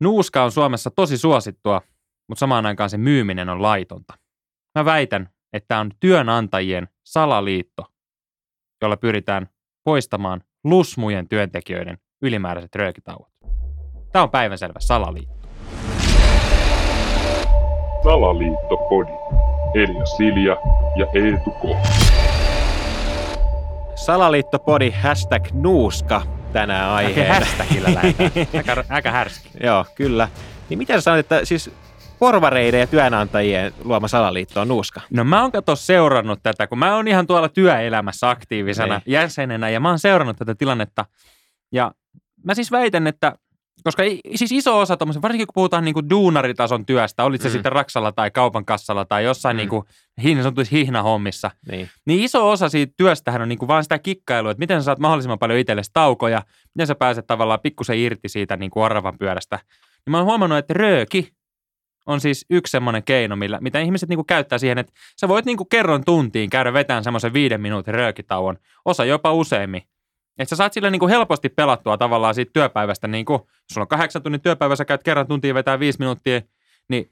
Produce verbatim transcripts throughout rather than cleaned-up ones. Nuuska on Suomessa tosi suosittua, mutta samaan aikaan sen myyminen on laitonta. Mä väitän, että tämä on työnantajien salaliitto, jolla pyritään poistamaan lusmujen työntekijöiden ylimääräiset röökitauot. Tämä on päivänselvä salaliitto. Salaliittopodi. Elias Silja ja Eetu K. Salaliittopodi hashtag nuuska tänään aiheena. Hashtagillä lähdetään. Aika härski. Joo, kyllä. Niin mitä sä sanot, että siis porvareiden ja työnantajien luoma salaliitto on nuuska? No mä oon kato seurannut tätä, kun mä oon ihan tuolla työelämässä aktiivisena Ei. jäsenenä ja mä oon seurannut tätä tilannetta. Ja mä siis väitän, että koska siis iso osa tuommoisen, varsinkin kun puhutaan niinku duunaritason työstä, olit se mm. sitten Raksalla tai kaupan kassalla tai jossain mm. niinku niin sanotuissa hihnahommissa, niin. niin iso osa siitä työstähän on niinku vaan sitä kikkailua, että miten sä saat mahdollisimman paljon itsellesi taukoja, miten sä pääset tavallaan pikkusen irti siitä niinku oravan pyörästä. Ja mä oon huomannut, että rööki on siis yksi semmoinen keino, millä, mitä ihmiset niinku käyttää siihen, että sä voit niinku kerran tuntiin käydä vetämään semmoisen viiden minuutin röökitauon, osa jopa useammin. Että sä saat sillä niinku helposti pelattua tavallaan siitä työpäivästä. Niinku, jos sulla on kahdeksan tunnin työpäivä, sä käyt kerran tuntia vetää viisi minuuttia, niin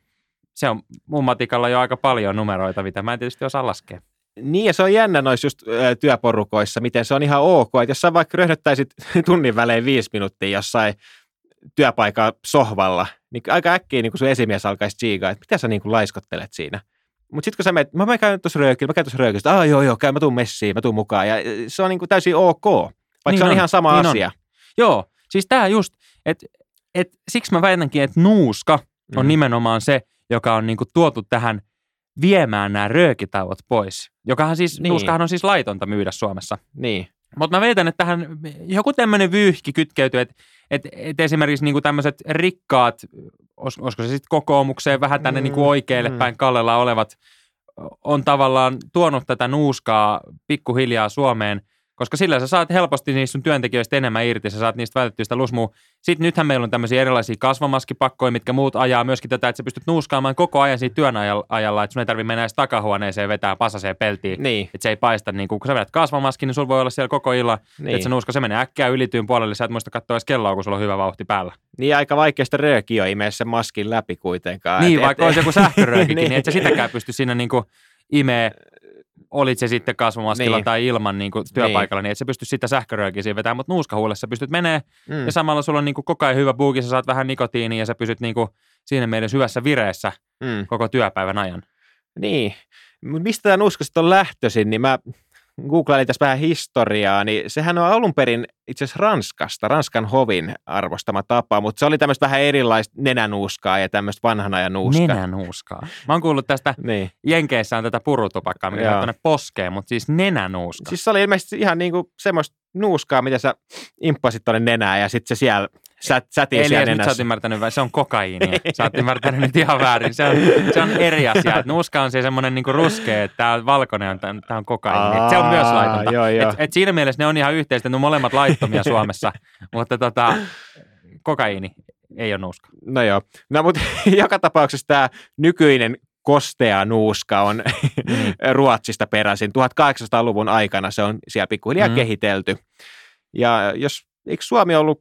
se on mun matikalla jo aika paljon numeroita, mitä mä en tietysti osaa laskea. Niin, ja se on jännä noissa just ä, työporukoissa, miten se on ihan ok. Että jos sä vaikka röhdöttäisit tunnin välein viisi minuuttia jossain työpaikan sohvalla, niin aika äkkiä niin kun sun esimies alkaisi tsiigaa, että mitä sä niin kun laiskottelet siinä. Mutta sitten kun sä menet, mä, mä käyn tuossa röökillä, mä käyn tuossa röökillä, että joo joo, käy, mä tuun messiin, mä tuun mukaan. Ja se on niin kun täysin ok. Vaikka niin se on, on ihan sama niin asia. On. Joo, siis tämä just, että et, siksi mä väitänkin, että nuuska mm. on nimenomaan se, joka on niinku tuotu tähän viemään nämä röökitauot pois. Jokahan siis, niin. Nuuskahan on siis laitonta myydä Suomessa. Niin. Mutta mä väitän, että tähän joku tämmöinen vyyhki kytkeytyy, että et, et esimerkiksi niinku tämmöiset rikkaat, os, olisiko se sitten kokoomukseen vähän tänne mm. niinku oikealle mm. päin kallella olevat, on tavallaan tuonut tätä nuuskaa pikkuhiljaa Suomeen. Koska sillä sä saat helposti niistä sun työntekijöistä enemmän irti, sä saat niistä vältettyä sitä lusmua. Sitten nythän meillä on tämmöisiä erilaisia kasvomaskipakkoja, mitkä muut ajaa myöskin tätä, että sä pystyt nuuskaamaan koko ajan siinä työn ajalla, että sun ei tarvitse mennä edes takahuoneeseen vetää pasaseen peltiin. Niin. Että se ei paista, niin kun sä vedät kasvomaskin, niin sulla voi olla siellä koko illan, niin. Että se nuuska, se menee äkkiä ylityyn puolelle, sä et muista katsoa edes kelloa, kun sulla on hyvä vauhti päällä. Niin, aika vaikea sitä röökiä ei mene sen maskin läpi kuitenkaan. Niin, et, vaikka et, on joku sähköröökikin, niin et sä sitäkään pysty siinä niinku imee. Olit se sitten kasvomaskilla niin. tai ilman niin kuin työpaikalla, niin, niin et sä pysty sitä sähköröökiä siihen vetämään, mutta nuuskahuulessa sä pystyt menee mm. ja samalla sulla on niin kuin koko ajan hyvä buuki, sä saat vähän nikotiiniä ja sä pysyt niin kuin siinä mielessä hyvässä vireessä mm. koko työpäivän ajan. Niin, mistä tämä nuuska sitten on lähtöisin, niin mä googlailin tässä vähän historiaa, niin sehän on alun perin itse asiassa Ranskasta, Ranskan hovin arvostama tapa, mutta se oli tämmöistä vähän erilaista nenänuuskaa ja tämmöistä vanhan ajan nuuskaa. Nenänuuskaa. Mä oon kuullut tästä, niin. Jenkeissä on tätä purutupakkaa, mikä on tuonne poskeen, mutta siis nenänuuskaa. Siis se oli ilmeisesti ihan niinku semmoista nuuskaa, mitä sä imppasit tuonne nenään ja sitten se siellä sät, sätii Eli siellä nenässä. Nyt sä oot ymmärtänyt, se on kokaiinia. Sä oot ymmärtänyt nyt ihan väärin. Se on, se on eri asia. Nuuska on se semmoinen niinku ruskea, että tää valkoinen on, tää on kokaiinia. Se on myös laitonta. Joo, joo. Et, et siinä mielessä ne on ihan yhteistä, ne on molemmat laittomia Suomessa, mutta tota, kokaiini ei ole nuuska. No joo. No mutta joka tapauksessa tää nykyinen kostea nuuska on mm. Ruotsista peräisin. tuhatkahdeksansataaluvun aikana se on siellä pikkuhiljaa mm. kehitelty. Ja jos, eikö Suomi ollut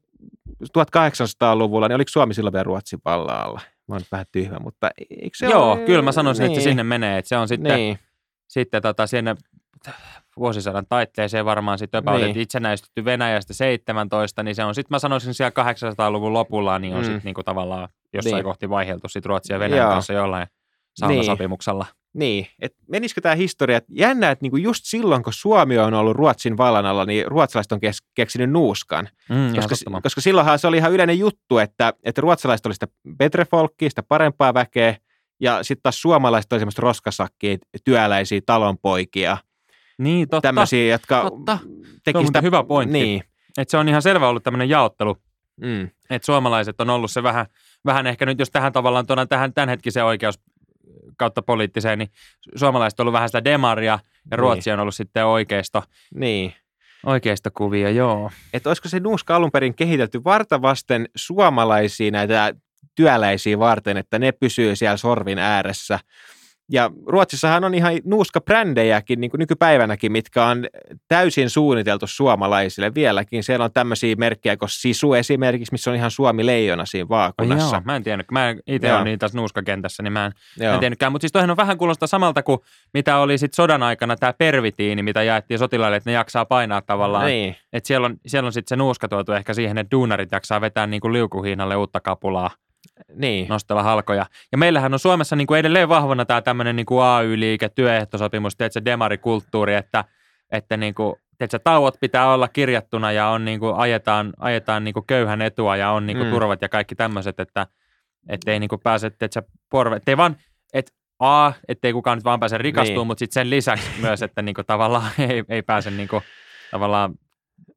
tuhatkahdeksansataaluvulla, niin oliko Suomi silloin vielä Ruotsin vallan alla? Mä oon vähän tyhmä, mutta eikö se Joo, ole? Kyllä mä sanoisin, niin. että se sinne menee. Että se on sitten, niin. sitten tota, sinne vuosisadan taitteeseen varmaan sitten epäotettiin niin. itsenäistytty Venäjästä seitsemäntoista, niin se on sitten, mä sanoisin siellä kahdeksansataaluvun lopulla, niin on mm. sitten niinku tavallaan jossain niin. kohti vaiheltu sitten Ruotsia ja Venäjän Joo. kanssa jollain saunasopimuksella. Niin, niin. että menisikö tämä historia, että jännä, että niinku just silloin, kun Suomi on ollut Ruotsin vallan alla, niin ruotsalaiset on kes- keksinyt nuuskan. Mm, koska, koska silloinhan se oli ihan yleinen juttu, että, että ruotsalaiset oli sitä better folkia, sitä parempaa väkeä, ja sitten taas suomalaiset oli semmoista roskasakkiä, työläisiä, talonpoikia. Niin, totta. Tämmöisiä, jotka totta. Teki on sitä. Hyvä pointti. Niin. Että se on ihan selvä ollut tämmöinen jaottelu. Mm. Että suomalaiset on ollut se vähän, vähän ehkä nyt, jos tähän tavallaan tuodaan tähän tämänhetkiseen oikeus kautta poliittiseen, niin suomalaiset on ollut vähän sitä demaria, ja Ruotsi niin. on ollut sitten oikeisto, niin. oikeistokuvia, joo. Että olisiko se nuuska alun perin kehitelty vartavasten suomalaisia näitä työläisiä varten, että ne pysyy siellä sorvin ääressä, Ja Ruotsissahan on ihan nuuskabrändejäkin niin kuin nykypäivänäkin, mitkä on täysin suunniteltu suomalaisille vieläkin. Siellä on tämmöisiä merkkejä kuin Sisu esimerkiksi, missä on ihan Suomi-leijona siinä vaakunassa. Oh, mä en tiennyt, mä itse olen niin tässä nuuskakentässä, niin mä en, mä en tiennytkään. Mutta siis toihan on vähän kuulostaa samalta kuin mitä oli sitten sodan aikana tämä pervitiini, mitä jaettiin sotilaille, että ne jaksaa painaa tavallaan. Niin. Että siellä on, siellä on sitten se nuuska tuotu ehkä siihen, että duunarit jaksaa vetää niin kuin liukuhiinalle uutta kapulaa. Niin. Nostella halkoja. Ja meillähän on Suomessa niin kuin edelleen vahvana tämä tämmöinen niin kuin A Y-liike, työehtosopimus, teetkö demarikulttuuri, että, että niin kuin, teetkö, tauot pitää olla kirjattuna ja on niin kuin, ajetaan, ajetaan niin kuin köyhän etua ja on niin kuin mm. turvat ja kaikki tämmöiset, että ei niin kuin pääse, teetkö, porve, ettei vaan, et, a, ettei kukaan nyt vaan pääse rikastumaan, niin. Mutta sitten sen lisäksi myös, että niin kuin, tavallaan ei, ei pääse niin kuin, tavallaan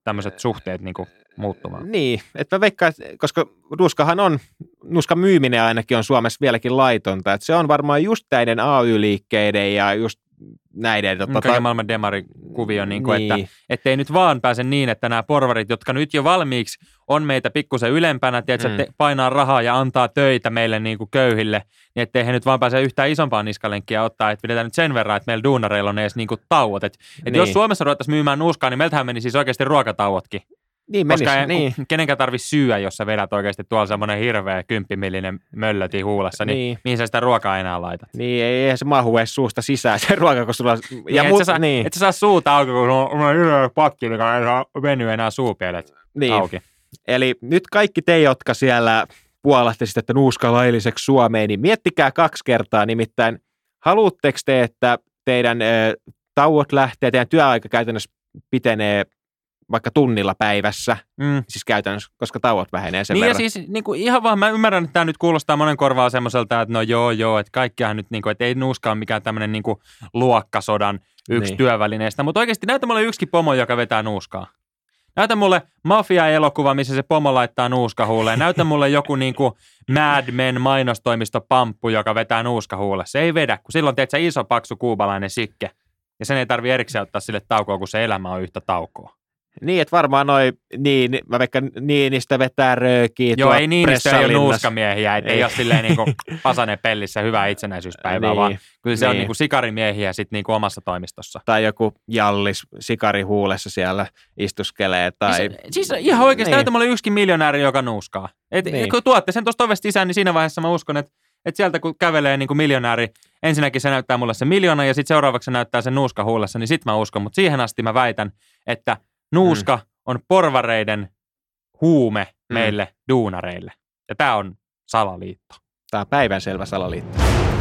tämmöiset suhteet niin kuin muuttumaan. Niin, että mä veikkaan, koska nuuskahan on, nuuskan myyminen ainakin on Suomessa vieläkin laitonta, että se on varmaan just näiden A Y-liikkeiden ja just näiden. Tota, kaiken maailman demarikuvio, niin kuin, niin. Että ei nyt vaan pääse niin, että nämä porvarit, jotka nyt jo valmiiksi on meitä pikkusen ylempänä, tiedätkö, mm. te, painaa rahaa ja antaa töitä meille niin kuin köyhille, niin ettei he nyt vaan pääse yhtään isompaan niskalenkkiä ottaa, että pidetään nyt sen verran, että meillä duunareilla on edes niin kuin tauot. Että et niin. Jos Suomessa ruvettaisiin myymään nuuskaa, niin meiltähän meni siis oikeasti ruokatauotkin. Niin menis, koska niin. Kenenkään tarvitsisi syyä, jos sä vedät oikeasti tuolla semmoinen hirveä kymppimillinen möllöti huulassa, niin, niin mihin sä sitä ruokaa enää laitat? Niin, eihän se mahu edes suusta sisään se ruoka, kun sulla... Ja niin, mu- et, sä saa, niin. et sä saa suuta auki, kun sulla on yleensä pakki, niin ei saa venyä enää suupielet niin. auki. Eli nyt kaikki te, jotka siellä puolatte sitä, että nuuska lailliseksi Suomeen, niin miettikää kaksi kertaa, nimittäin haluatteko te, että teidän ö, tauot lähtee, teidän työaika käytännössä pitenee vaikka tunnilla päivässä, mm. siis käytännössä, koska tauot vähenee sen niin verran. Ja siis niin kuin ihan vaan, mä ymmärrän, että tämä nyt kuulostaa monen korvaa semmoiselta, että no joo, joo, että kaikkiahan nyt, niin kuin, että ei nuuskaa mikään tämmöinen niin kuin luokkasodan yksi niin. työvälineestä, mutta oikeasti näytä mulle yksikin pomo, joka vetää nuuskaa. Näytä mulle mafia-elokuva, missä se pomo laittaa nuuskahuuleen. Näytä mulle joku niin kuin Mad Men -mainostoimistopamppu, joka vetää nuuskahuule. Se ei vedä, kun silloin teet sä iso paksu kuubalainen sikke, ja sen ei tarvitse erikseen ottaa sille taukoa, kun se elämä on yhtä taukoa. Niin, että varmaan noi, niin, mä veikkaan Niinistä vetää röökiä. Joo, ei Niinistä ei ole nuuskamiehiä, ettei ole silleen niin kuin Pasanen pellissä hyvää itsenäisyyspäivää, niin, vaan kyllä se niin. on niin kuin sikarimiehiä sit niin kuin omassa toimistossa. Tai joku Jallis sikarihuulessa siellä istuskelee. Tai... Siis, siis ihan oikeasti niin. näytä mulle yksikin miljonääri, joka nuuskaa. Et, niin. Kun tuotte sen tuosta ovesta sisään, niin siinä vaiheessa mä uskon, että et sieltä kun kävelee niin kuin miljonääri, ensinnäkin se näyttää mulle se miljoona ja sitten seuraavaksi se näyttää sen nuuskahuulessa, niin sit mä uskon. Mutta siihen asti mä väitän, että nuuska mm. on porvareiden huume meille mm. duunareille. Ja tämä on salaliitto. Tämä on päivänselvä salaliitto.